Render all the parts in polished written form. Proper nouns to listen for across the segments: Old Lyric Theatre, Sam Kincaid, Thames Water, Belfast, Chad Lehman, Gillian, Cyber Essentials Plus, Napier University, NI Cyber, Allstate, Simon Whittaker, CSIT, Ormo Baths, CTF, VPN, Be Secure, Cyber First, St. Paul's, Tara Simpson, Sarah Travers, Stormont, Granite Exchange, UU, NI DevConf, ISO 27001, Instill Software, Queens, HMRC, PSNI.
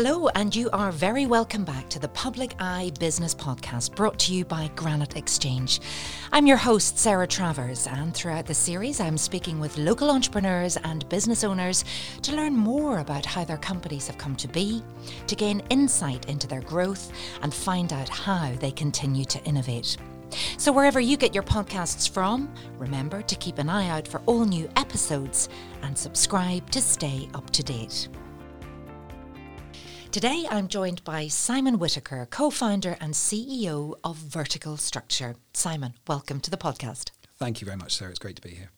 Hello, and you are very welcome back to the Public Eye Business Podcast, brought to you by Granite Exchange. I'm your host, Sarah Travers, and throughout the series, I'm speaking with local entrepreneurs and business owners to learn more about how their companies have come to be, to gain insight into their growth, and find out how they continue to innovate. So wherever you get your podcasts from, remember to keep an eye out for all new episodes and subscribe to stay up to date. Today I'm joined by Simon Whittaker, co-founder and CEO of Vertical Structure. Simon, welcome to the podcast. Thank you very much, Sarah. It's great to be here.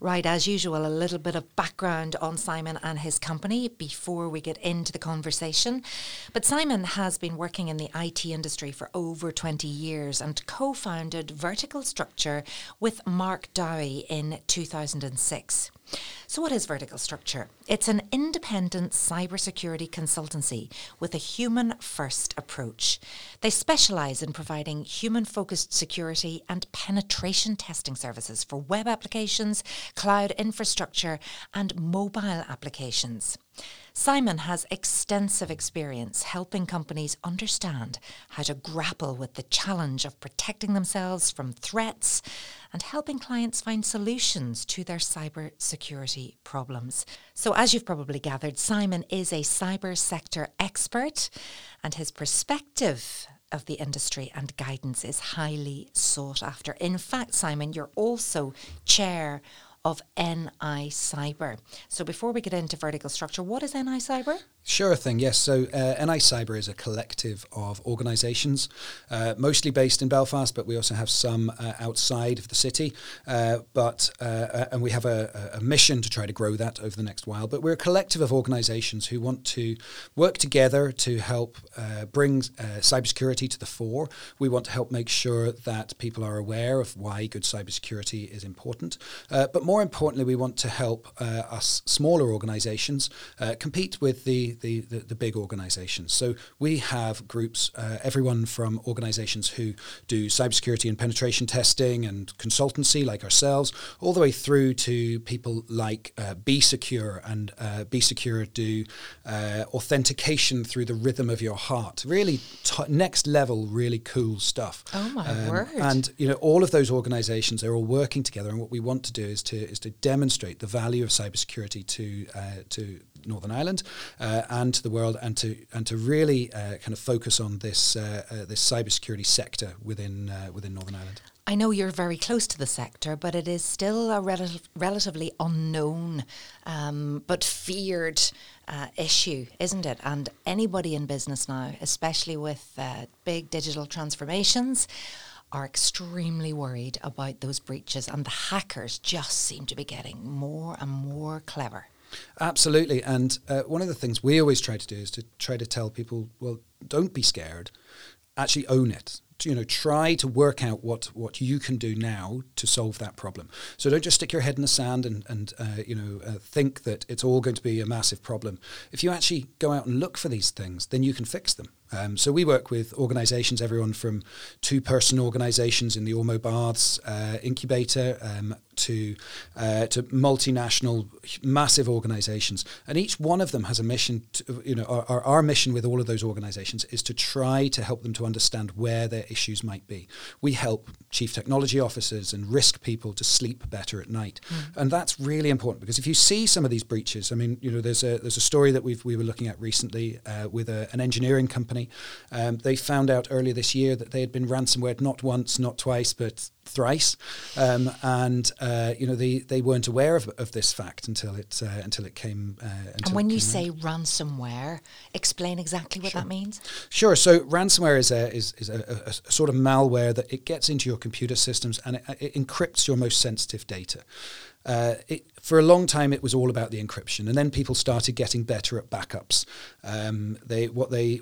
Right, as usual, a little bit of background on Simon and his company before we get into the conversation. But Simon has been working in the IT industry for over 20 years and co-founded Vertical Structure with Mark Dowie in 2006. So what is Vertical Structure? It's an independent cybersecurity consultancy with a human-first approach. They specialise in providing human-focused security and penetration testing services for web applications, cloud infrastructure and mobile applications. Simon has extensive experience helping companies understand how to grapple with the challenge of protecting themselves from threats and helping clients find solutions to their cybersecurity problems. So as you've probably gathered, Simon is a cyber sector expert and his perspective of the industry and guidance is highly sought after. In fact, Simon, you're also chair of NI Cyber. So before we get into Vertical Structure, what is NI Cyber? Sure thing, yes. So NI Cyber is a collective of organisations, mostly based in Belfast, but we also have some outside of the city. And we have a mission to try to grow that over the next while. But we're a collective of organisations who want to work together to help bring cybersecurity to the fore. We want to help make sure that people are aware of why good cybersecurity is important. But more importantly, we want to help us smaller organisations compete with the big organisations. So we have groups, everyone from organisations who do cybersecurity and penetration testing and consultancy like ourselves, all the way through to people like Be Secure and Be Secure do authentication through the rhythm of your heart. Really next level, really cool stuff. Oh my word! And you know, all of those organisations are all working together. And what we want to do is to demonstrate the value of cybersecurity to Northern Ireland and to the world, and to really kind of focus on this cybersecurity sector within Northern Ireland. I know you're very close to the sector, but it is still a relatively unknown but feared issue, isn't it? And anybody in business now, especially with big digital transformations, are extremely worried about those breaches, and the hackers just seem to be getting more and more clever. Absolutely. And one of the things we always try to do is to try to tell people, well, don't be scared, actually own it. You know, try to work out what you can do now to solve that problem. So don't just stick your head in the sand and think that it's all going to be a massive problem. If you actually go out and look for these things, then you can fix them. So we work with organisations, everyone from two-person organisations in the Ormo Baths incubator to multinational, massive organisations. And each one of them has a mission, our mission with all of those organisations is to try to help them to understand where their issues might be. We help chief technology officers and risk people to sleep better at night. Mm. And that's really important because if you see some of these breaches, I mean, you know, there's a story that we were looking at recently with an engineering company. They found out earlier this year that they had been ransomwared not once, not twice, but thrice, they weren't aware of this fact until it came. And when you say ransomware, explain exactly what that means. Sure. So ransomware is a sort of malware that it gets into your computer systems and it encrypts your most sensitive data. For a long time, it was all about the encryption, and then people started getting better at backups.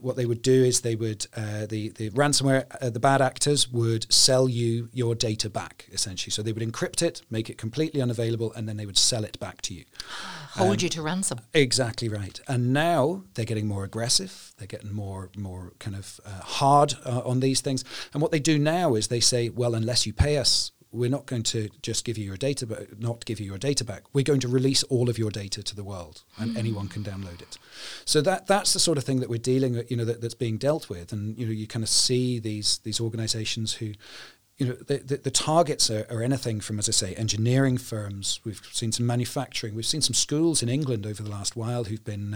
What they would do is they would the ransomware the bad actors would sell you your data back essentially. So they would encrypt it, make it completely unavailable, and then they would sell it back to you, hold you to ransom. Exactly right. And now they're getting more aggressive. They're getting more kind of hard on these things. And what they do now is they say, well, unless you pay us, we're not going to just give you your data, but not give you your data back. We're going to release all of your data to the world, and anyone can download it. So that's the sort of thing that we're dealing with, that's being dealt with. And, you kind of see these organizations who, the targets are anything from, as I say, engineering firms. We've seen some manufacturing. We've seen some schools in England over the last while who've been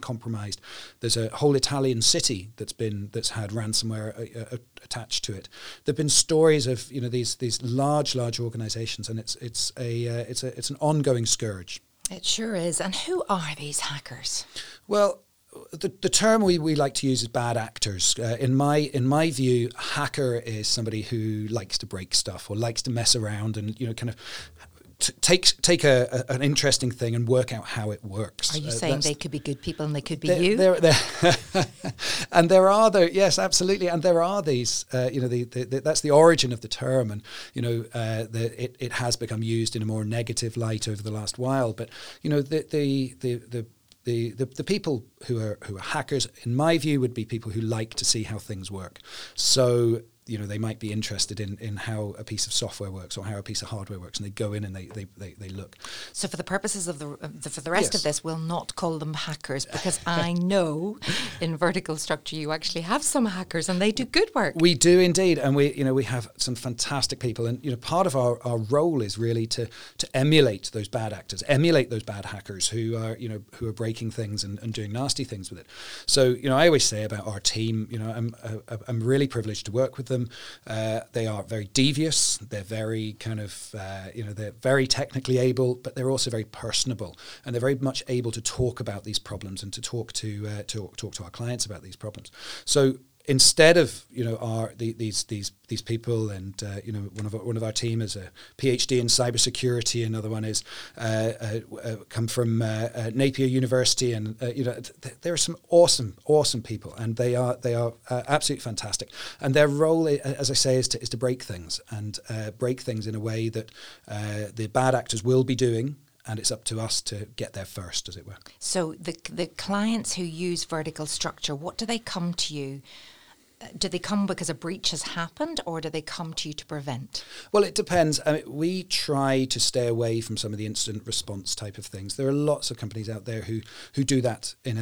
compromised. There's a whole Italian city that's had ransomware attached to it. There've been stories of these large organisations, and it's an ongoing scourge. It sure is. And who are these hackers? Well, the term we like to use is bad actors. In my view, a hacker is somebody who likes to break stuff or likes to mess around and kind of take an interesting thing and work out how it works. Are you saying they could be good people and they could be you? They're and there are yes, absolutely, and there are these. That's the origin of the term, and it has become used in a more negative light over the last while. But the people who are hackers, in my view, would be people who like to see how things work. So, they might be interested in how a piece of software works or how a piece of hardware works, and they go in and they look. So for the purposes of the rest of this, we'll not call them hackers, because I know in Vertical Structure you actually have some hackers and they do good work. We do indeed, and we have some fantastic people, and part of our role is really to emulate those bad actors, emulate those bad hackers who are breaking things and doing nasty things with it. So, I always say about our team, I'm really privileged to work with them. They are very devious. They're very they're very technically able, but they're also very personable, and they're very much able to talk about these problems and to talk to our clients about these problems. So instead of these people, and one of our team is a PhD in cybersecurity, another one is come from Napier University, and there are some awesome people, and they are absolutely fantastic. And their role, as I say, is to break things, and break things in a way that the bad actors will be doing. And it's up to us to get there first, as it were. So the clients who use Vertical Structure, what do they come to you? Do they come because a breach has happened, or do they come to you to prevent? Well, it depends. I mean, we try to stay away from some of the incident response type of things. There are lots of companies out there who do that in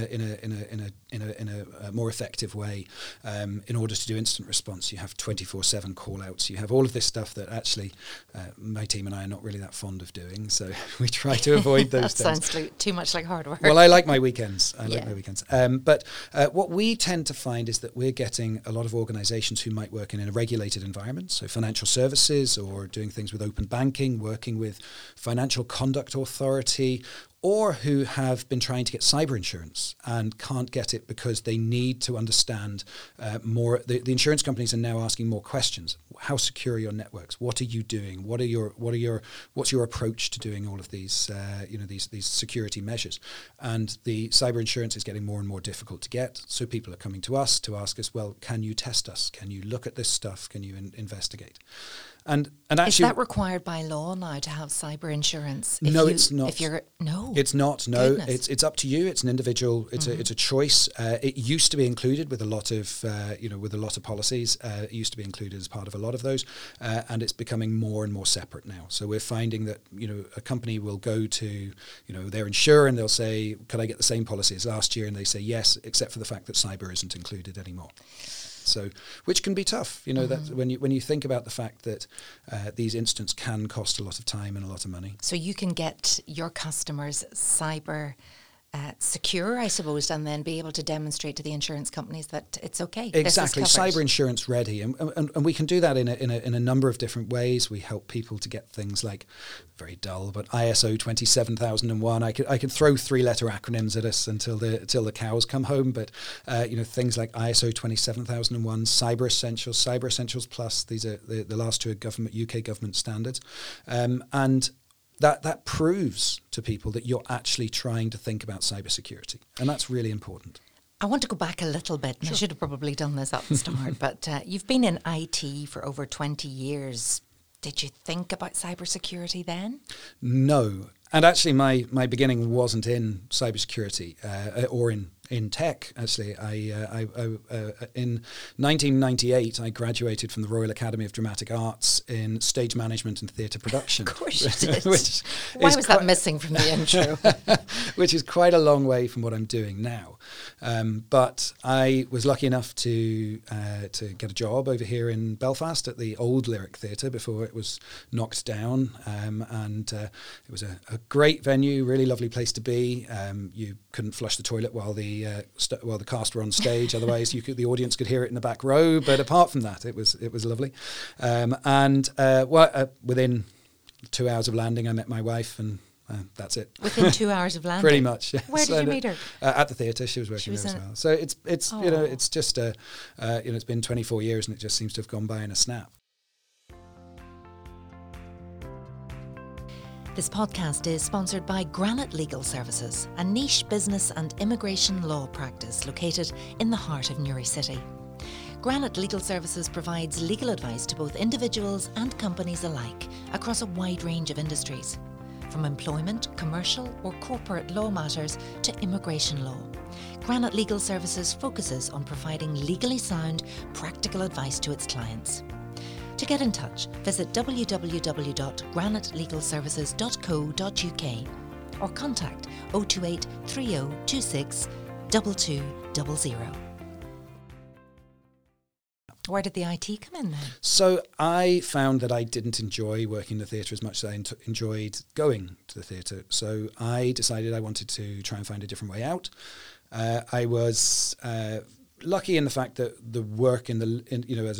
a more effective way. In order to do incident response, you have 24/7 call-outs. You have all of this stuff that actually my team and I are not really that fond of doing. So we try to avoid those. That sounds too much like hard work. Well, I like my weekends. But what we tend to find is that we're getting a lot of organizations who might work in a regulated environment, so financial services, or doing things with open banking, working with Financial Conduct Authority, or who have been trying to get cyber insurance and can't get it because they need to understand more. The insurance companies are now asking more questions. How secure are your networks? What are you doing? What's your approach to doing all of these these security measures? And the cyber insurance is getting more and more difficult to get. So people are coming to us to ask us, well, can you test us? Can you look at this stuff? Can you investigate? And actually, is that required by law now to have cyber insurance? No, it's not. Goodness. It's up to you. It's an individual. It's a choice. It used to be included with a lot of policies. It used to be included as part of a lot of those, and it's becoming more and more separate now. So we're finding that a company will go to their insurer and they'll say, "Can I get the same policy as last year?" And they say yes, except for the fact that cyber isn't included anymore. So, which can be tough, that when you think about the fact that these incidents can cost a lot of time and a lot of money. So you can get your customers cyber secure, I suppose, and then be able to demonstrate to the insurance companies that it's okay. Exactly, cyber insurance ready, and we can do that in a number of different ways. We help people to get things like, very dull, but ISO 27001. I could throw 3-letter acronyms at us until the cows come home. But things like ISO 27001, Cyber Essentials, Cyber Essentials Plus. These are the last two are UK government standards, and that proves to people that you're actually trying to think about cybersecurity, and that's really important. I want to go back a little bit. Sure. I should have probably done this at the start, but you've been in IT for over 20 years. Did you think about cybersecurity then? No. And actually, my beginning wasn't in cybersecurity or in in tech, actually. In 1998, I graduated from the Royal Academy of Dramatic Arts in stage management and theatre production. Of course you did. Why was that missing from the intro? Which is quite a long way from what I'm doing now. But I was lucky enough to get a job over here in Belfast at the Old Lyric Theatre before it was knocked down. It was a great venue, really lovely place to be. You couldn't flush the toilet while the cast were on stage. Otherwise, the audience could hear it in the back row. But apart from that, it was lovely. Within 2 hours of landing, I met my wife, and that's it. Within 2 hours of landing, pretty much. Yeah. Where did you meet her? At the theatre. She was working there as well. So it's Aww. It's just it's been 24 years, and it just seems to have gone by in a snap. This podcast is sponsored by Granite Legal Services, a niche business and immigration law practice located in the heart of Newry City. Granite Legal Services provides legal advice to both individuals and companies alike across a wide range of industries, from employment, commercial or corporate law matters to immigration law. Granite Legal Services focuses on providing legally sound, practical advice to its clients. To get in touch, visit www.granitelegalservices.co.uk or contact 028 3026 2200. Where did the IT come in then? So I found that I didn't enjoy working in the theatre as much as I enjoyed going to the theatre. So I decided I wanted to try and find a different way out. I was... lucky in the fact that the work as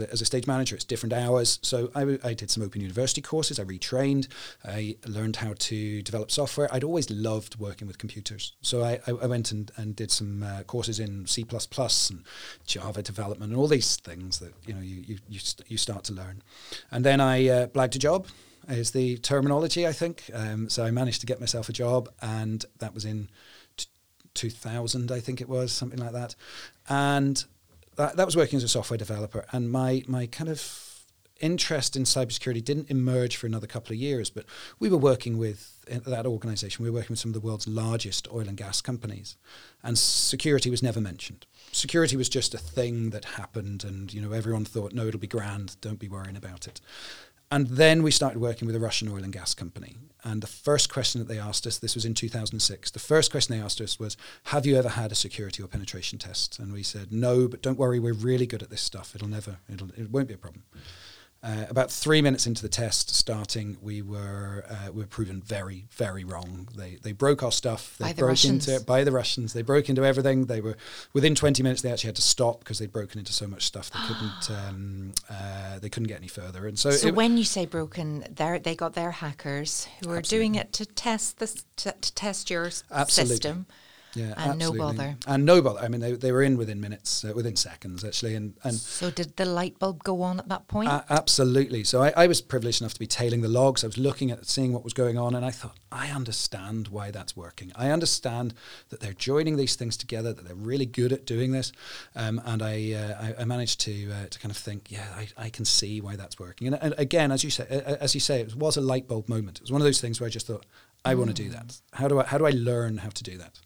a stage manager, it's different hours. So I did some open university courses. I retrained. I learned how to develop software. I'd always loved working with computers. So I went and did some courses in C++ and Java development and all these things that you start to learn. And then I blagged a job, is the terminology, I think. So I managed to get myself a job, and that was in 2000, I think it was, something like that. And that was working as a software developer. And my kind of interest in cybersecurity didn't emerge for another couple of years, but we were working with that organisation. We were working with some of the world's largest oil and gas companies, and security was never mentioned. Security was just a thing that happened, and everyone thought, no, it'll be grand, don't be worrying about it. And then we started working with a Russian oil and gas company. And the first question that they asked us, this was in 2006, the first question they asked us was, have you ever had a security or penetration test? And we said, no, but don't worry, we're really good at this stuff. It won't be a problem. About 3 minutes into the test starting, we were proven very, very wrong. They broke our stuff. They broke into it by the Russians. They broke into everything. They were within 20 minutes. They actually had to stop because they'd broken into so much stuff they couldn't get any further. And so when you say broken, they got their hackers who were doing it to test your system. Yeah, and absolutely. No bother. I mean, they were in within seconds, actually. And so did the light bulb go on at that point? Absolutely. So I was privileged enough to be tailing the logs. I was looking at seeing what was going on, and I thought, I understand why that's working. I understand that they're joining these things together, that they're really good at doing this. And I managed to kind of think, I can see why that's working. And again, as you say, it was a light bulb moment. It was one of those things where I just thought, I want to do that. How do I learn how to do that?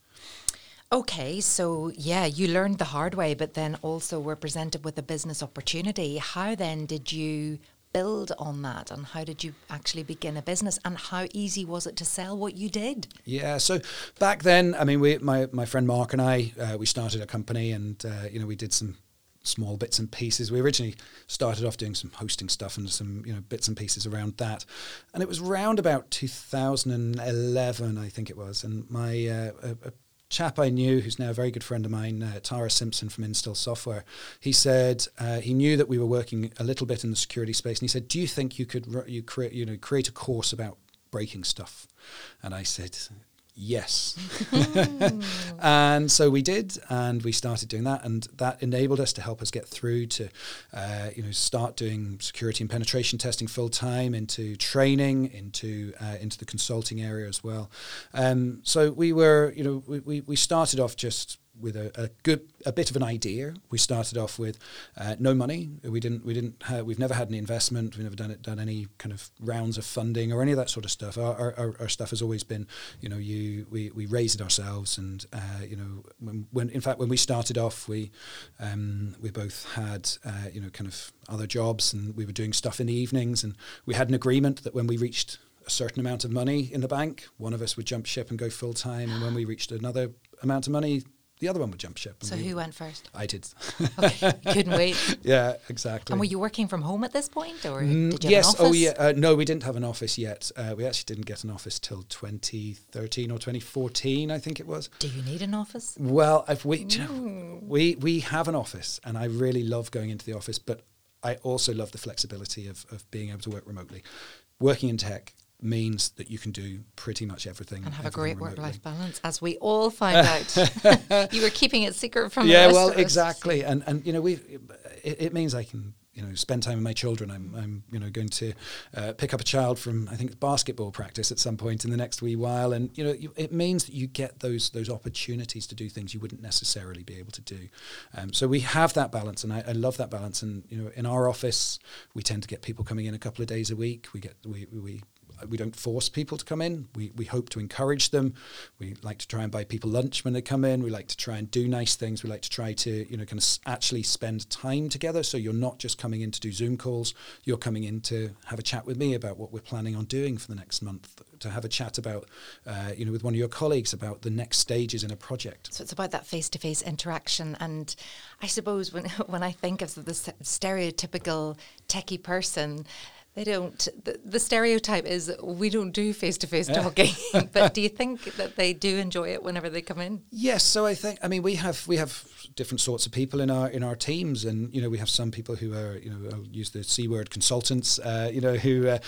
Okay, so you learned the hard way, but then also were presented with a business opportunity. How then did you build on that, and how did you actually begin a business, and how easy was it to sell what you did? Yeah, so back then, I mean, my friend Mark and I, we started a company, and we did some small bits and pieces. We originally started off doing some hosting stuff and some bits and pieces around that, and it was round about 2011, I think it was, and my chap I knew, who's now a very good friend of mine, Tara Simpson from Instill Software, he said he knew that we were working a little bit in the security space, and he said, do you think you could create a course about breaking stuff? And I said, yes. And so we did, and we started doing that, and that enabled us to help us get through to start doing security and penetration testing full time, into training, into the consulting area as well. So we started off just with a bit of an idea. We started off with no money. We've never had an investment. We've never done any kind of rounds of funding or any of that sort of stuff. Our stuff has always been, we raised it ourselves. And when we started off, we both had kind of other jobs, and we were doing stuff in the evenings. And we had an agreement that when we reached a certain amount of money in the bank, one of us would jump ship and go full time. And when we reached another amount of money, the other one would jump ship. So who went first? I did. Okay, couldn't wait. Yeah, exactly. And were you working from home at this point, or did you have an office? Yes. Oh, yeah. No, we didn't have an office yet. We actually didn't get an office till 2013 or 2014, I think it was. Do you need an office? Well, we have an office, and I really love going into the office, but I also love the flexibility of being able to work remotely. Working in tech means that you can do pretty much everything and have a great work-life balance, as we all find out. You were keeping it secret from the rest of us. Exactly, and it means I can spend time with my children. I'm going to pick up a child from basketball practice at some point in the next wee while, and it means that you get those opportunities to do things you wouldn't necessarily be able to do. So we have that balance, and I love that balance. And in our office, we tend to get people coming in a couple of days a week. We don't force people to come in. We hope to encourage them. We like to try and buy people lunch when they come in. We like to try and do nice things. We like to try to, actually spend time together. So you're not just coming in to do Zoom calls. You're coming in to have a chat with me about what we're planning on doing for the next month, to have a chat about, with one of your colleagues about the next stages in a project. So it's about that face-to-face interaction. And I suppose when I think of the stereotypical techie person, they don't. The stereotype is we don't do face-to-face talking. But do you think that they do enjoy it whenever they come in? Yes. So we have different sorts of people in our teams, and we have some people who are I'll use the C word, consultants. Who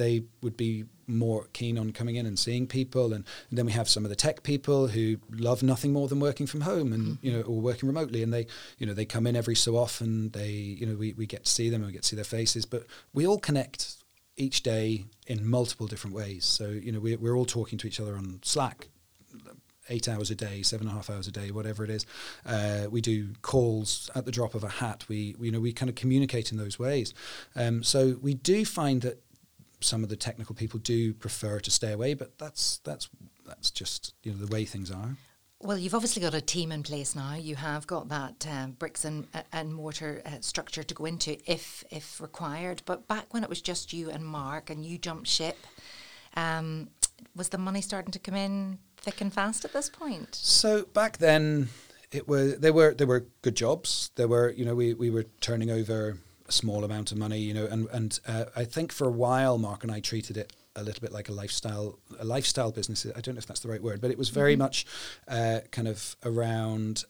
they would be more keen on coming in and seeing people, and then we have some of the tech people who love nothing more than working from home and or working remotely, and they come in every so often. We get to see them and we get to see their faces, but we all connect each day in multiple different ways. So we're all talking to each other on Slack 8 hours a day, 7.5 hours a day, whatever it is. We do calls at the drop of a hat. We kind of communicate in those ways. So we do find that some of the technical people do prefer to stay away, but that's just the way things are. Well, you've obviously got a team in place now. You have got that bricks and mortar structure to go into if required. But back when it was just you and Mark, and you jumped ship, was the money starting to come in thick and fast at this point? So back then, there were good jobs. There were we were turning over small amount of money, and I think for a while Mark and I treated it a little bit like a lifestyle business. I don't know if that's the right word, but it was very much kind of around.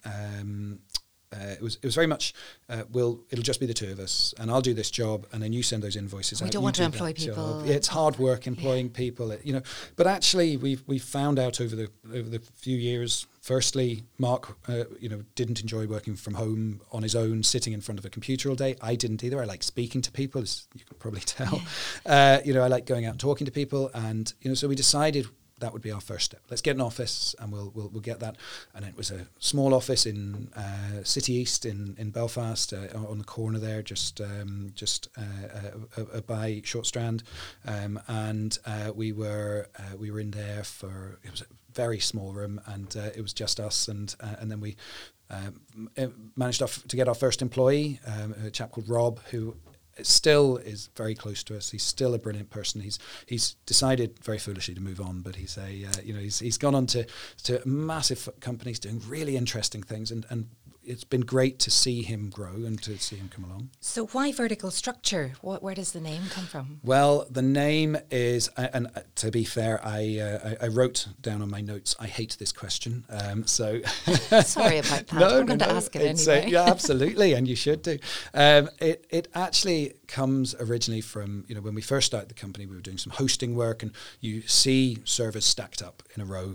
It was very much. It'll just be the two of us, and I'll do this job, and then you send those invoices. We don't want to employ people. It's hard work employing people, But actually, we found out over the few years. Firstly, Mark, didn't enjoy working from home on his own, sitting in front of a computer all day. I didn't either. I like speaking to people, as you can probably tell. I like going out and talking to people, and so we decided that would be our first step. Let's get an office, and we'll get that. And it was a small office in City East in Belfast, on the corner there, just by Short Strand, and we were in there for it was. Very small room, and it was just us, and then we managed to get our first employee, a chap called Rob, who still is very close to us. He's still a brilliant person. He's decided very foolishly to move on, but he's a he's gone on to massive companies doing really interesting things, and it's been great to see him grow and to see him come along. So why Vertical Structure? Where does the name come from? Well, the name is, and to be fair, I wrote down on my notes, I hate this question. Sorry about that. I'm going to ask it anyway. Yeah, absolutely, and you should do. It actually comes originally from, when we first started the company, we were doing some hosting work, and you see servers stacked up in a row,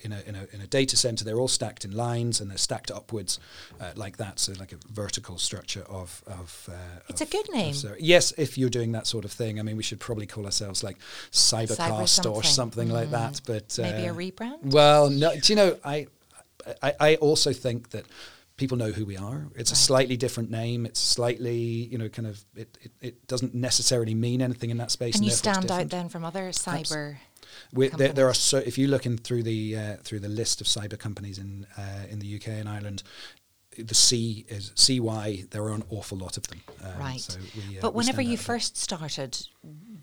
in a data center. They're all stacked in lines, and they're stacked upwards. Like that, so like a vertical structure of a good name. Yes, if you're doing that sort of thing. I mean, we should probably call ourselves like Cybercast or something like that. But maybe a rebrand? Well, no. Do you know, I I also think that people know who we are. It's a slightly different name. It's slightly, it doesn't necessarily mean anything in that space. And you stand out then from other cyber companies. There are so. If you look in through the list of cyber companies in the UK and Ireland, the C is CY. There are an awful lot of them. Right. So but whenever you first started,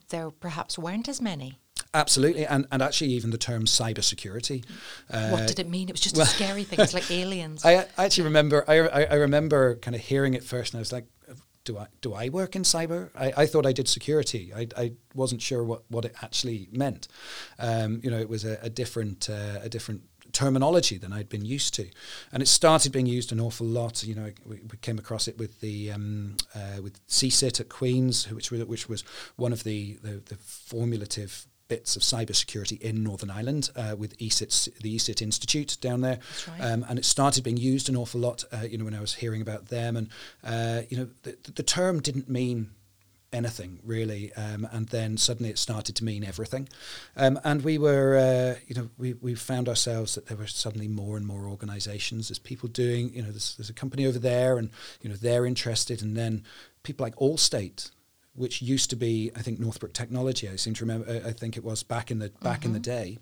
there perhaps weren't as many. Absolutely, and actually even the term cybersecurity. What did it mean? It was just a scary thing. It's like aliens. I actually remember. I remember kind of hearing it first, and I was like, "Do I work in cyber? I thought I did security. I wasn't sure what it actually meant. It was a different terminology than I'd been used to, and it started being used an awful lot. We came across it with the with CSIT at Queens, which was one of the formulative bits of cybersecurity in Northern Ireland with the ECIT Institute down there. That's right. And it started being used an awful lot, when I was hearing about them. And, the term didn't mean anything really. And then suddenly it started to mean everything. And we were, we found ourselves that there were suddenly more and more organizations. There's people doing, there's a company over there and, they're interested. And then people like Allstate, which used to be, I think, Northbrook Technology. I seem to remember. I think it was back in the day.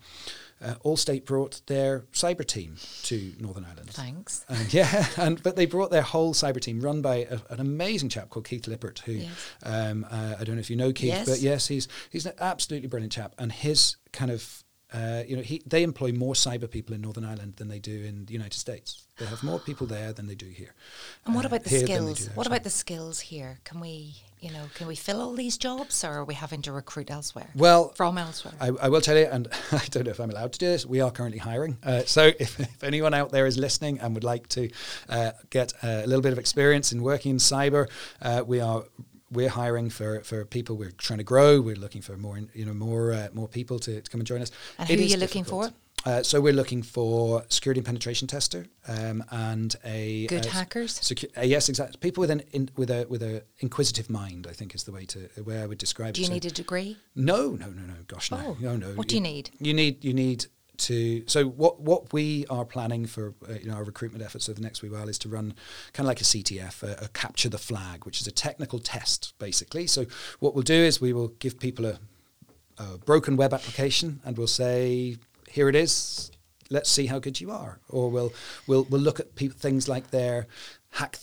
Allstate brought their cyber team to Northern Ireland. Thanks. But they brought their whole cyber team, run by an amazing chap called Keith Lippert. Who I don't know if you know Keith, but yes, he's an absolutely brilliant chap, and his kind of. They employ more cyber people in Northern Ireland than they do in the United States. They have more people there than they do here. And what about the skills? What about the skills here? Can we, can we fill all these jobs, or are we having to recruit elsewhere? Well, from elsewhere. I will tell you, and I don't know if I'm allowed to do this. We are currently hiring. So if anyone out there is listening and would like to get a little bit of experience in working in cyber, we're hiring for people. We're trying to grow. We're looking for more people to come and join us. And who are you looking for? So we're looking for security and penetration tester and a good hackers. Yes, exactly. People with an inquisitive mind, I think, is the way I would describe it. Do you need a degree? No. Gosh, no. No. What do you need? You need. So what we are planning for our recruitment efforts over the next wee while is to run kind of like a CTF, a capture the flag, which is a technical test basically. So what we'll do is we will give people a broken web application and we'll say, here it is. Let's see how good you are. Or we'll look at things like their hack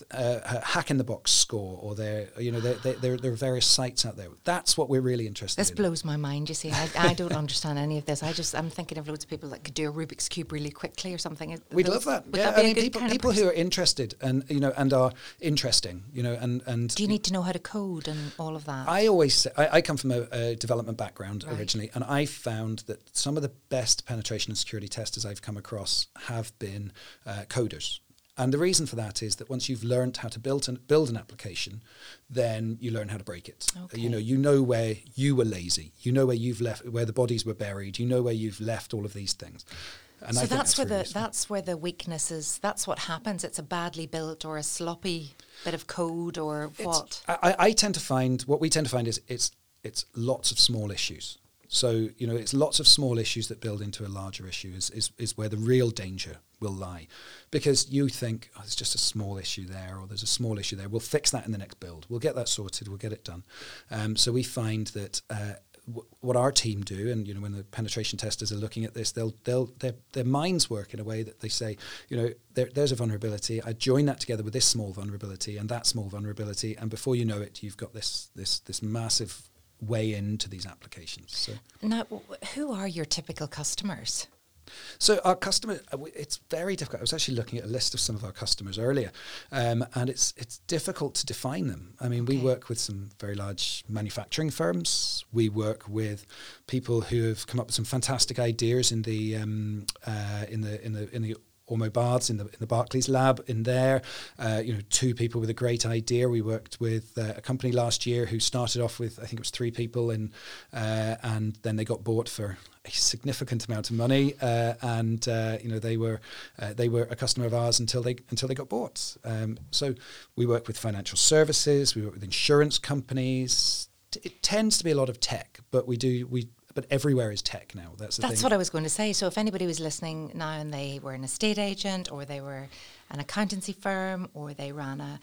in the box score, or there are various sites out there. That's what we're really interested in. This blows my mind. You see, I don't understand any of this. I'm thinking of loads of people that could do a Rubik's Cube really quickly or something. We'd love that. Yeah, I mean, people who are interested and are interesting. And do you need to know how to code and all of that? I always say, I come from a development background originally, and I found that some of the best penetration and security testers I've come across have been coders. And the reason for that is that once you've learned how to build an application, then you learn how to break it. Okay. You know where you were lazy. You know where you've left, where the bodies were buried. You know where you've left all of these things. And so that's where the weakness is. That's what happens. It's a badly built or a sloppy bit of code or what. What we tend to find is it's lots of small issues. So, it's lots of small issues that build into a larger issue is where the real danger will lie. Because you think, there's just a small issue there, or there's a small issue there. We'll fix that in the next build. We'll get that sorted. We'll get it done. So we find that what our team do, and, when the penetration testers are looking at this, their minds work in a way that they say, there's a vulnerability. I join that together with this small vulnerability and that small vulnerability. And before you know it, you've got this massive way into these applications. So now, who are your typical customers? So our customer, it's very difficult. I was actually looking at a list of some of our customers earlier, and it's difficult to define them. I mean, we work with some very large manufacturing firms. We work with people who have come up with some fantastic ideas in the Ormo Baths, in the Barclays Lab in there. Two people with a great idea. We worked with a company last year who started off with, I think it was 3 people, and then they got bought for a significant amount of money, they were a customer of ours until they got bought. So we work with financial services, we work with insurance companies. It tends to be a lot of tech, but we do but everywhere is tech now. That's the thing. What I was going to say. So if anybody was listening now and they were an estate agent, or they were an accountancy firm, or they ran a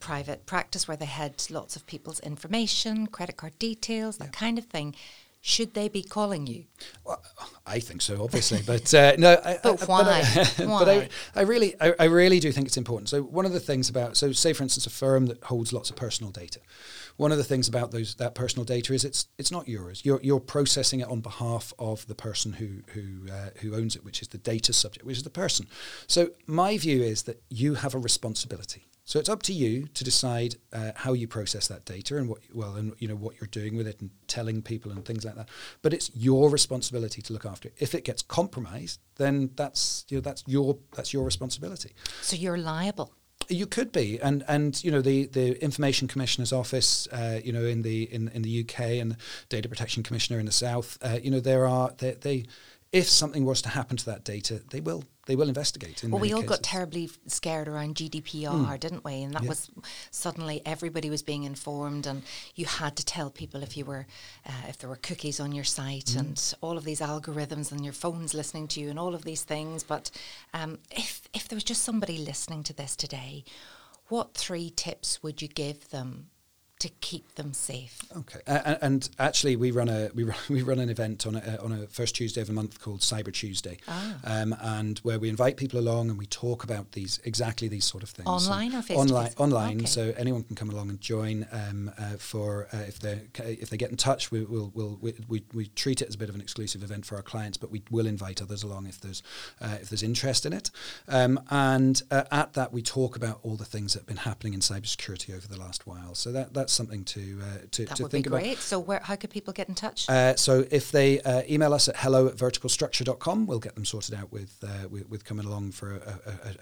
private practice where they had lots of people's information, credit card details, that kind of thing, should they be calling you? Well, I think so, obviously, but no. But why? But I really do think it's important. So one of the things about, say for instance, a firm that holds lots of personal data. One of the things about that personal data is it's not yours. You're processing it on behalf of the person who owns it, which is the data subject, which is the person. So my view is that you have a responsibility. So it's up to you to decide how you process that data and what you're doing with it and telling people and things like that. But it's your responsibility to look after it. If it gets compromised, then that's your responsibility. So you're liable. You could be, and the Information Commissioner's Office, in the UK, and the Data Protection Commissioner in the South, if something was to happen to that data, they will investigate. Well, we all got terribly scared around GDPR, didn't we? And that was suddenly everybody was being informed, and you had to tell people if there were cookies on your site and all of these algorithms and your phone's listening to you and all of these things. But if there was just somebody listening to this today, what 3 tips would you give them to keep them safe? Okay, and actually, we run an event on a first Tuesday of the month called Cyber Tuesday, and where we invite people along and we talk about these sort of things. Online or face-to-face? Online. Okay. So anyone can come along and join. If they get in touch, we treat it as a bit of an exclusive event for our clients, but we will invite others along if there's interest in it. And at that, we talk about all the things that have been happening in cybersecurity over the last while. So that's something to think about. That would be great. So how could people get in touch? So if they email us at hello@verticalstructure.com, we'll get them sorted out with coming along for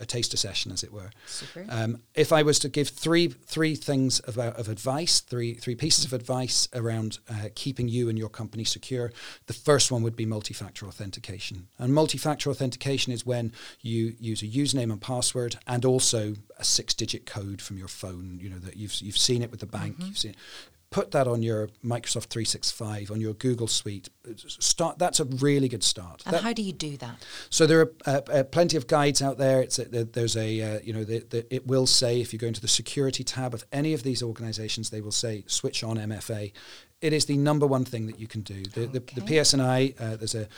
a taster session, as it were. Super. If I was to give three things of advice, three pieces of advice around keeping you and your company secure, the first one would be multi-factor authentication. And multi-factor authentication is when you use a username and password and also a 6-digit code from your phone. You know that you've seen it with the bank. Mm-hmm. You've seen it. Put that on your Microsoft 365, on your Google Suite. Start. That's a really good start. And how do you do that? So there are plenty of guides out there. It will say, if you go into the security tab of any of these organizations, they will say switch on MFA. It is the number one thing that you can do. The PSNI, there's a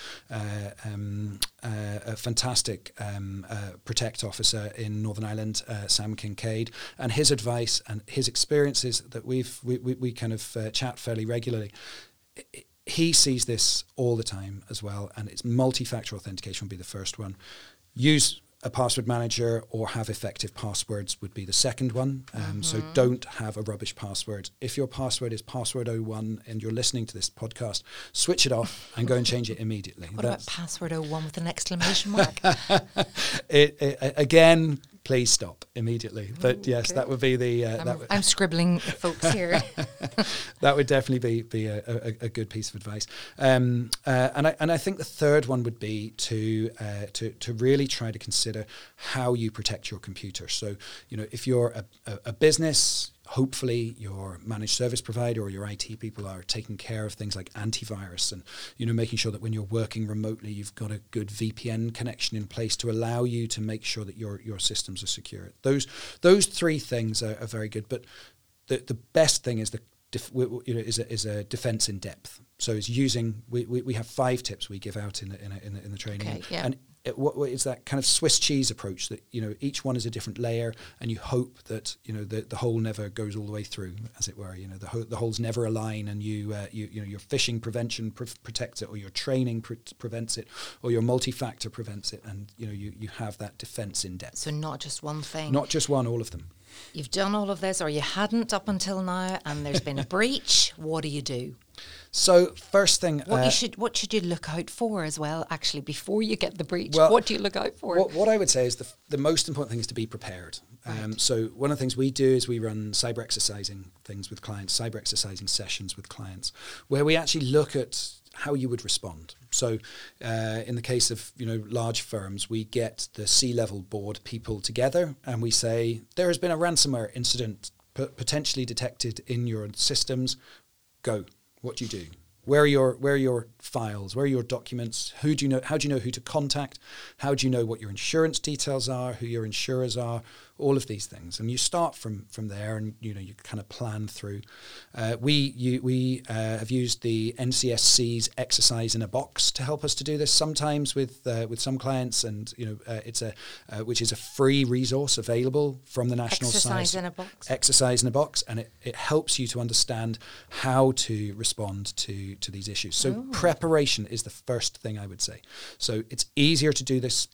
fantastic protect officer in Northern Ireland, Sam Kincaid, and his advice and his experiences that we kind of chat fairly regularly. He sees this all the time as well, and it's multi-factor authentication would be the first one. Use a password manager or have effective passwords would be the second one. So don't have a rubbish password. If your password is password 01 and you're listening to this podcast, switch it off and go and change it immediately. What about password 01 with an exclamation mark? Again, please stop immediately. But yes, that would be the... I'm scribbling, folks, here. That would definitely be a good piece of advice. And I think the third one would be to really try to consider how you protect your computer. So, you know, if you're a business... Hopefully your managed service provider or your IT people are taking care of things like antivirus and, you know, making sure that when you're working remotely, you've got a good VPN connection in place to allow you to make sure that your systems are secure. Those three things are very good, but the best thing is a defense in depth. So it's using, we have 5 tips we give out in the training. Okay, yeah. And it's that kind of Swiss cheese approach that, you know, each one is a different layer, and you hope that, you know, the whole never goes all the way through, as it were. You know, the holes never align, and you know your phishing prevention protects it, or your training prevents it, or your multi-factor prevents it, and, you know, you have that defense in depth. So not just one thing. Not just one, all of them. You've done all of this, or you hadn't up until now, and there's been a breach. What do you do? So first thing, what should you look out for as well? Actually, before you get the breach, what do you look out for? What I would say is the most important thing is to be prepared. Right. So one of the things we do is we run cyber exercising sessions with clients, where we actually look at how you would respond. So in the case of, you know, large firms, we get the C-level board people together and we say, there has been a ransomware incident potentially detected in your systems. Go. What do you do? Where are your files? Where are your documents? Who do you know? How do you know who to contact? How do you know what your insurance details are? Who your insurers are? All of these things, and you start from there, and you know you kind of plan through. We have used the NCSC's exercise in a box to help us to do this sometimes with some clients, and you know which is a free resource available from the National Exercise in a Box. Exercise in a Box, and it helps you to understand how to respond to these issues. So preparation is the first thing I would say. So it's easier to do these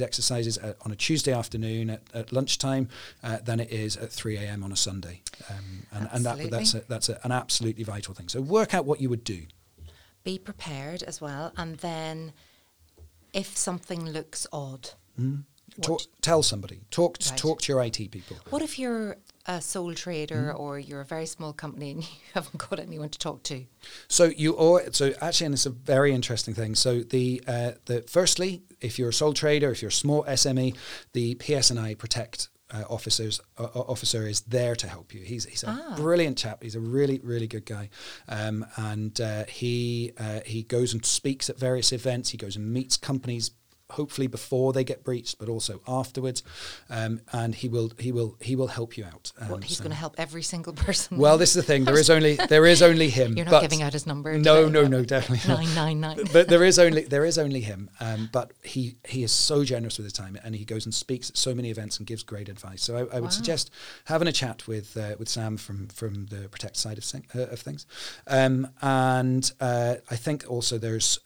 exercises on a Tuesday afternoon at lunchtime than it is at 3 a.m. on a Sunday. And that's an absolutely vital thing. So work out what you would do. Be prepared as well. And then if something looks odd. Mm. Tell somebody. Talk to your IT people. What if you're a sole trader or you're a very small company and you haven't got anyone to talk to? And it's a very interesting thing. So firstly, if you're a sole trader, if you're a small SME, the PSNI Protect officer is there to help you. He's a brilliant chap. He's a really, really good guy, and he goes and speaks at various events. He goes and meets companies, hopefully before they get breached, but also afterwards, and he will help you out. He's going to help every single person. Well, this is the thing. There is only him. You're not giving out his number. No, definitely 999. But there is only him. But he is so generous with his time, and he goes and speaks at so many events and gives great advice. So I would suggest having a chat with Sam from the Protect side of things, and I think also there's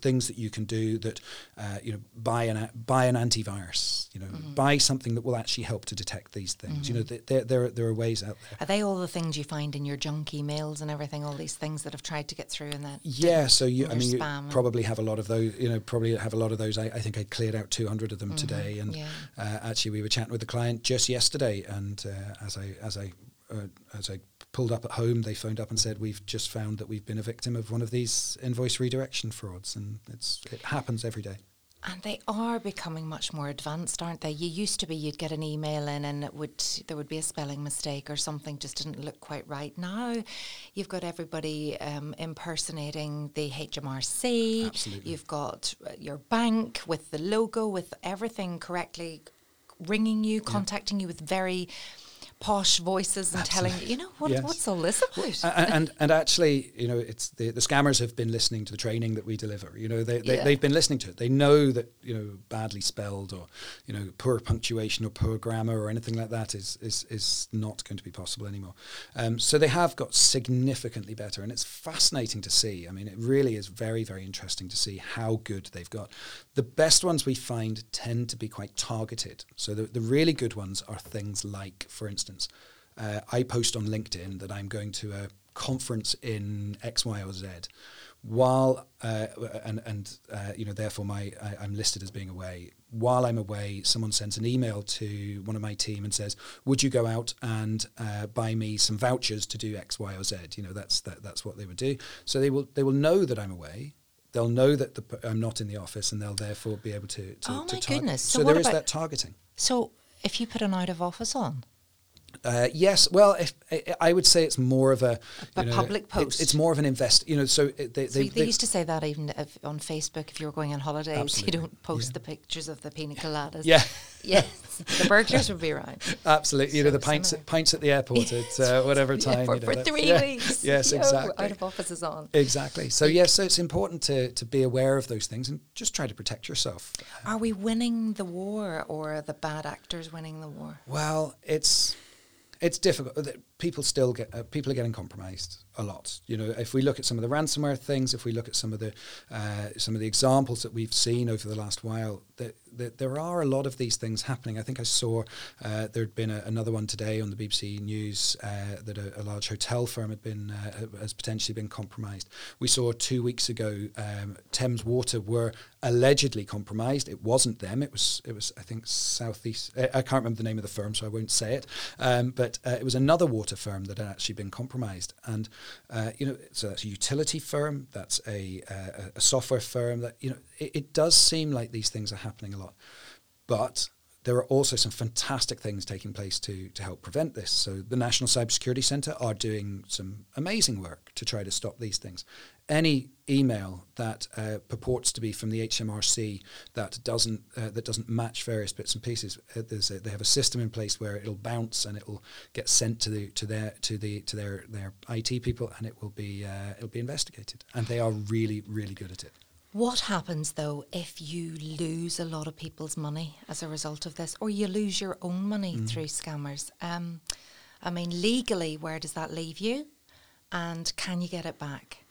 things that you can do that, buy an antivirus, buy something that will actually help to detect these things. Mm-hmm. There are ways out there. Are they all the things you find in your junk emails and everything, all these things that have tried to get through and that? Yeah, so you probably have a lot of those, I think I cleared out 200 of them today. And actually we were chatting with the client just yesterday, and as I pulled up at home, they phoned up and said, we've just found that we've been a victim of one of these invoice redirection frauds, and it happens every day. And they are becoming much more advanced, aren't they? You used to be, you'd get an email in and there would be a spelling mistake or something just didn't look quite right. Now you've got everybody impersonating the HMRC. Absolutely. You've got your bank with the logo, with everything correctly, ringing you, contacting you with very posh voices and telling what's all this about? And actually, it's the scammers have been listening to the training that we deliver. They've been listening to it. They know that badly spelled or poor punctuation or poor grammar or anything like that is not going to be possible anymore. So they have got significantly better, and it's fascinating to see. I mean, it really is very, very interesting to see how good they've got. The best ones we find tend to be quite targeted. So the really good ones are things like, for instance, I post on LinkedIn that I'm going to a conference in X, Y, or Z, therefore I'm listed as being away. While I'm away, someone sends an email to one of my team and says, "Would you go out and buy me some vouchers to do X, Y, or Z?" That's what they would do. So they will know that I'm away. They'll know that I'm not in the office, and they'll therefore be able to oh my goodness! So there is that targeting. So if you put an out of office on. Yes. Well, I would say it's more of a public post. It's more of an invest. They used to say that even on Facebook, if you were going on holidays, absolutely. You don't post the pictures of the pina coladas. Yeah. Yes. The burglars would be around. Absolutely. The pints at the airport at whatever time. For 3 weeks. Yes, exactly. Out of office is on. Exactly. So so it's important to be aware of those things and just try to protect yourself. Are we winning the war, or are the bad actors winning the war? Well, it's difficult. People are getting compromised a lot. If we look at some of the ransomware things, if we look at some of the examples that we've seen over the last while, there are a lot of these things happening. I think I saw there'd been another one today on the BBC News that a large hotel firm has potentially been compromised. We saw 2 weeks ago Thames Water were allegedly compromised. It wasn't them. It was I think Southeast. I can't remember the name of the firm, so I won't say it. But it was another water firm that had actually been compromised, and so that's a utility firm, that's a software firm. That it does seem like these things are happening a lot, but there are also some fantastic things taking place to help prevent this. So the National Cybersecurity Centre are doing some amazing work to try to stop these things. Any email that purports to be from the HMRC that doesn't match various bits and pieces, they have a system in place where it'll bounce and it'll get sent to their IT people, and it'll be investigated. And they are really, really good at it. What happens, though, if you lose a lot of people's money as a result of this, or you lose your own money through scammers? I mean, legally, where does that leave you? And can you get it back?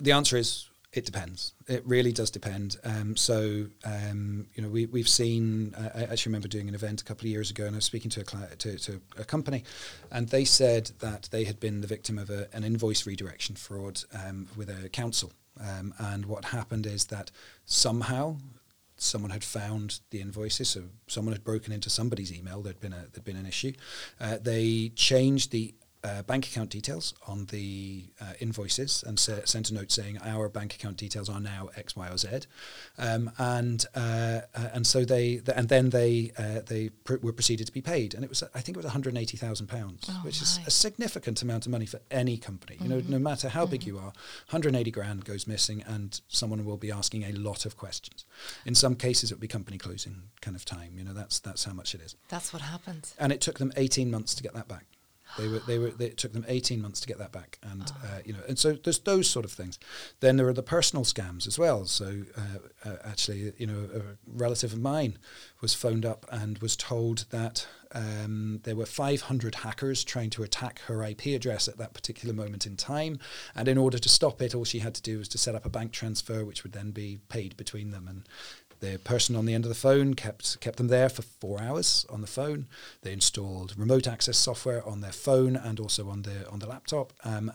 The answer is it depends. It really does depend. We've seen, I actually remember doing an event a couple of years ago, and I was speaking to a company, and they said that they had been the victim of an invoice redirection fraud with a council. And what happened is that somehow someone had found the invoices, so someone had broken into somebody's email. There'd been an issue. They changed the bank account details on the invoices and sent a note saying our bank account details are now X, Y, or Z, and then they were proceeded to be paid, and I think it was £180,000, which is a significant amount of money for any company. You know, no matter how big you are, 180 grand goes missing, and someone will be asking a lot of questions. In some cases, it would be company closing kind of time. You know, that's how much it is. That's what happens. And it took them 18 months to get that back. It took them 18 months to get that back, and and so there's those sort of things. Then there are the personal scams as well. So a relative of mine was phoned up and was told that there were 500 hackers trying to attack her IP address at that particular moment in time, and in order to stop it, all she had to do was to set up a bank transfer, which would then be paid between them. And the person on the end of the phone kept them there for 4 hours on the phone. They installed remote access software on their phone and also on the laptop, and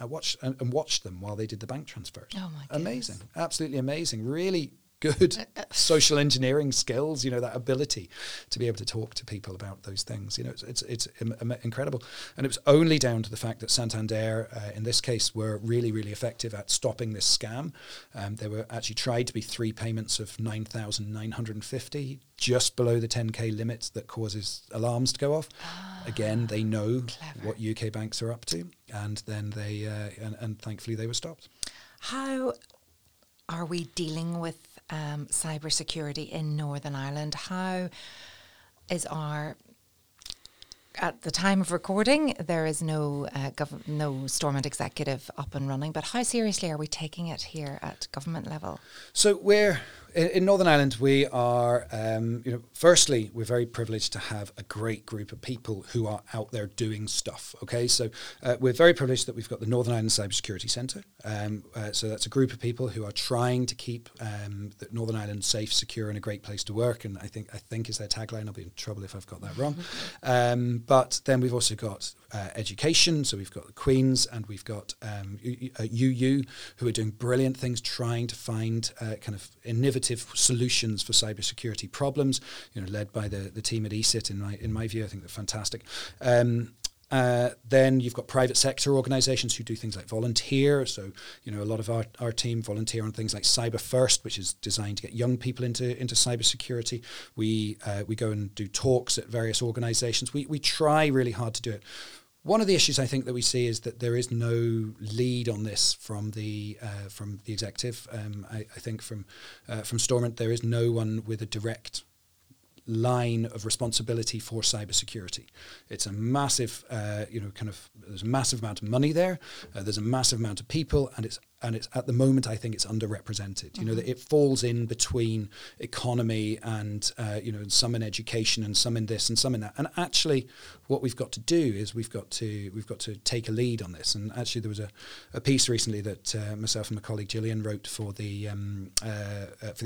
watched them while they did the bank transfers. Oh my goodness. Amazing, absolutely amazing. Really good social engineering skills. You know, that ability to be able to talk to people about those things. You know, it's incredible. And it was only down to the fact that Santander, in this case, were really, really effective at stopping this scam. There were actually tried to be 3 payments of $9,950, just below the 10k limit that causes alarms to go off. Again, they know what UK banks are up to, and then they and thankfully they were stopped. How are we dealing with cybersecurity in Northern Ireland? How is our, at the time of recording, there is no Stormont executive up and running, but how seriously are we taking it here at government level? So we're, in Northern Ireland, we are, firstly, we're very privileged to have a great group of people who are out there doing stuff, okay? So we're very privileged that we've got the Northern Ireland Cybersecurity Centre. So that's a group of people who are trying to keep Northern Ireland safe, secure, and a great place to work. And I think is their tagline. I'll be in trouble if I've got that wrong. But then we've also got education. So we've got the Queens, and we've got UU, who are doing brilliant things, trying to find kind of innovative solutions for cybersecurity problems, you know, led by the team at ECIT. In my view, I think they're fantastic. Then you've got private sector organisations who do things like volunteer. So, you know, a lot of our team volunteer on things like Cyber First, which is designed to get young people into cybersecurity. We go and do talks at various organisations. We try really hard to do it. One of the issues I think that we see is that there is no lead on this from the executive. I think from Stormont there is no one with a direct line of responsibility for cybersecurity. It's a massive, there's a massive amount of money there. There's a massive amount of people, and it's at the moment, I think it's underrepresented. You know, that it falls in between economy and, and some in education and some in this and some in that. And actually what we've got to do is we've got to take a lead on this. And actually there was a piece recently that myself and my colleague Gillian wrote for the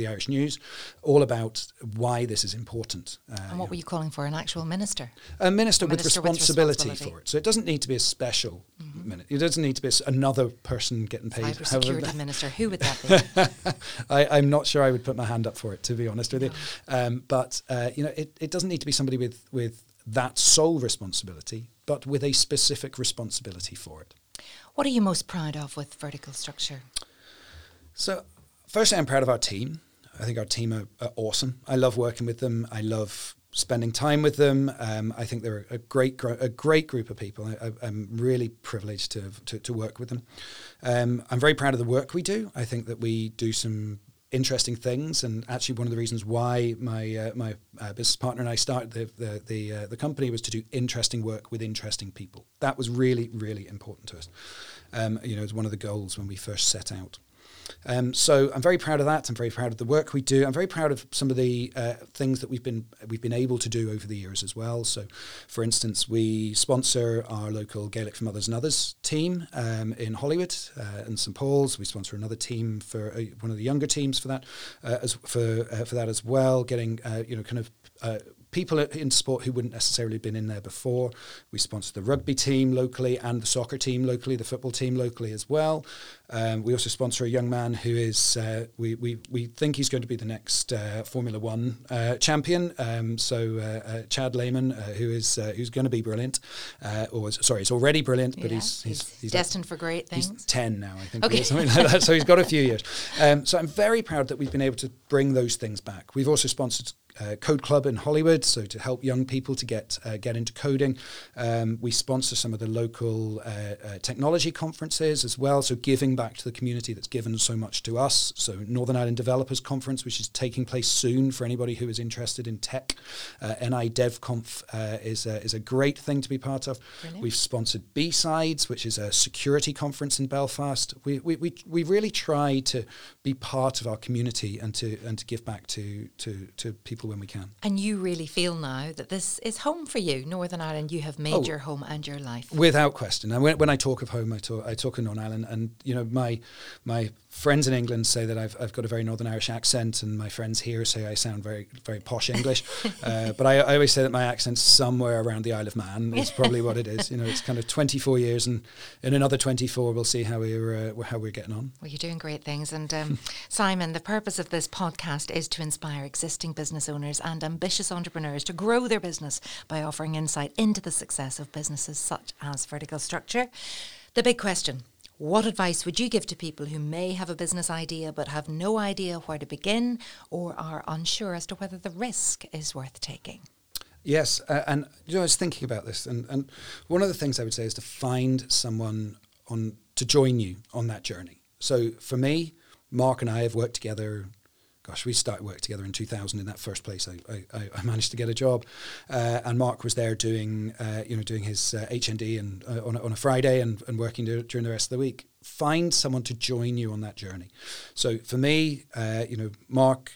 Irish News all about why this is important. And what were you calling for? An actual minister? A minister with responsibility for it. So it doesn't need to be a special minister. It doesn't need to be another person getting paid. Security minister, who would that be? I'm not sure I would put my hand up for it, to be honest with you. It doesn't need to be somebody with that sole responsibility, but with a specific responsibility for it. What are you most proud of with Vertical Structure? So, firstly, I'm proud of our team. I think our team are awesome. I love working with them. I love spending time with them. I think they're a great group of people. I'm really privileged to work with them. I'm very proud of the work we do. I think that we do some interesting things, and actually one of the reasons why my business partner and I started the company was to do interesting work with interesting people. That was really, really important to us. You know, it was one of the goals when we first set out. So I'm very proud of that. I'm very proud of the work we do. I'm very proud of some of the things that we've been able to do over the years as well. So, for instance, we sponsor our local Gaelic for Mothers and Others team in Hollywood and St Paul's. We sponsor another team for one of the younger teams for that for that as well. Getting people in sport who wouldn't necessarily have been in there before. We sponsor the rugby team locally and the soccer team locally, the football team locally as well. We also sponsor a young man who is, we think he's going to be the next Formula One champion. Chad Lehman, who's going to be brilliant. He's already brilliant, but he's destined for great things. He's 10 now, I think, or something like that. So he's got a few years. So I'm very proud that we've been able to bring those things back. We've also sponsored Code Club in Hollywood, so to help young people to get into coding. We sponsor some of the local technology conferences as well, so giving back to the community that's given so much to us. So Northern Ireland Developers Conference, which is taking place soon for anybody who is interested in tech. NI DevConf is a great thing to be part of. Brilliant. We've sponsored B-Sides, which is a security conference in Belfast. We really try to be part of our community and to give back to people when we can. And you really feel now that this is home for you. Northern Ireland, you have made your home and your life. Without question. And when I talk of home, I talk of Northern Ireland. And, you know, my friends in England say that I've got a very Northern Irish accent, and my friends here say I sound very, very posh English. But I always say that my accent's somewhere around the Isle of Man. It's probably what it is. You know, it's kind of 24 years, and in another 24, we'll see how we're getting on. Well, you're doing great things. And Simon, the purpose of this podcast is to inspire existing business owners and ambitious entrepreneurs to grow their business by offering insight into the success of businesses such as Vertical Structure. The big question: what advice would you give to people who may have a business idea but have no idea where to begin, or are unsure as to whether the risk is worth taking? Yes, and you know, I was thinking about this, and one of the things I would say is to find someone to join you on that journey. So for me, Mark and I have worked together. Gosh, we started work together in 2000 in that first place. I managed to get a job, and Mark was there doing his HND and on a Friday and working during the rest of the week. Find someone to join you on that journey. So for me, Mark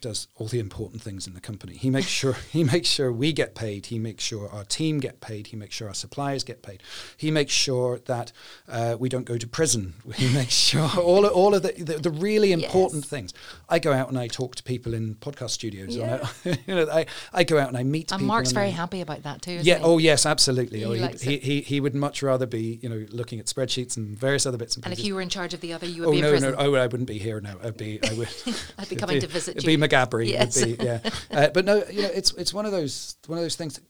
does all the important things in the company. He makes sure we get paid. He makes sure our team get paid. He makes sure our suppliers get paid. He makes sure that we don't go to prison. He makes sure all of the really important things. I go out and I talk to people in podcast studios. Yeah. And I go out and I meet people. And Mark's very happy about that too. Isn't he? Oh yes, absolutely. He would much rather be looking at spreadsheets and various other bits and pieces. And if you were in charge of the other, you would be in prison. No, I wouldn't be here. No, I would. I'd be coming to visit you. Be McGabbery, yes. But no, you know, it's one of those things.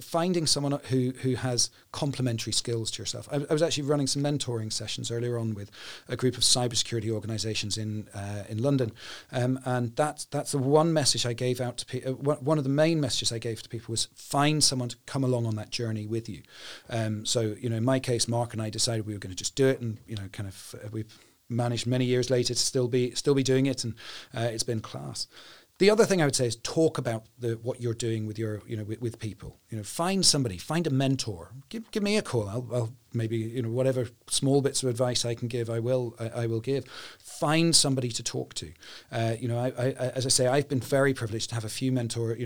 Finding someone who has complementary skills to yourself. I was actually running some mentoring sessions earlier on with a group of cybersecurity organisations in London, and that's the one message I gave out to people. One of the main messages I gave to people was find someone to come along on that journey with you. So you know, in my case, Mark and I decided we were going to just do it, and you know, kind of we've managed many years later to still be doing it, and it's been class. The other thing I would say is talk about what you're doing with your with people. You know, find somebody, find a mentor. Give me a call. I'll maybe whatever small bits of advice I can give, I will give. Find somebody to talk to. I as I say, I've been very privileged to have a few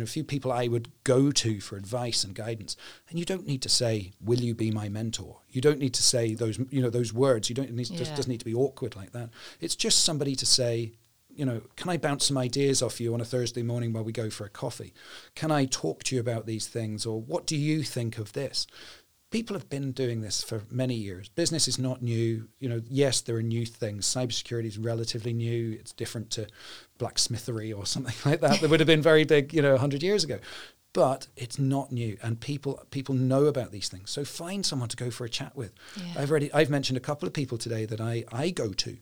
few people I would go to for advice and guidance. And you don't need to say, "Will you be my mentor?" You don't need to say those words. You don't need to, doesn't need to be awkward like that. It's just somebody to say, can I bounce some ideas off you on a Thursday morning while we go for a coffee? Can I talk to you about these things, or what do you think of this? People have been doing this for many years. Business is not new. Yes, there are new things. Cybersecurity is relatively new. It's different to blacksmithery or something like that. That would have been very big, 100 years ago. But it's not new, and people know about these things. So find someone to go for a chat with. Yeah. I've mentioned a couple of people today that I go to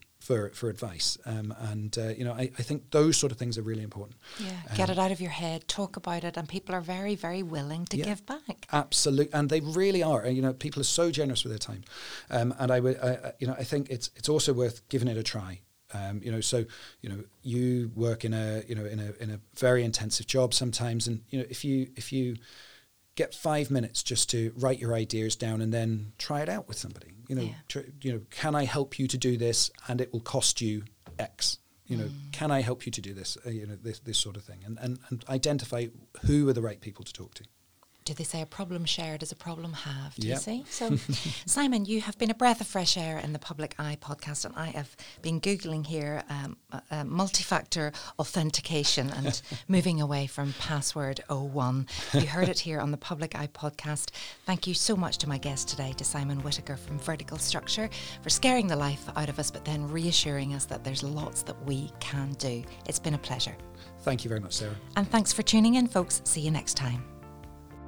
for advice. I think those sort of things are really important. Yeah, get it out of your head, talk about it, and people are very, very willing to give back. Absolutely, and they really are. You know, people are so generous with their time, and I think it's also worth giving it a try. You work in a very intensive job sometimes, and if you get 5 minutes just to write your ideas down and then try it out with somebody. Can I help you to do this? And it will cost you X. Can I help you to do this? This sort of thing, and identify who are the right people to talk to. Do they say a problem shared is a problem halved? Yep. You see? So, Simon, you have been a breath of fresh air in the Public Eye podcast, and I have been Googling here multi-factor authentication and moving away from password 01. You heard it here on the Public Eye podcast. Thank you so much to my guest today, to Simon Whittaker from Vertical Structure, for scaring the life out of us, but then reassuring us that there's lots that we can do. It's been a pleasure. Thank you very much, Sarah. And thanks for tuning in, folks. See you next time.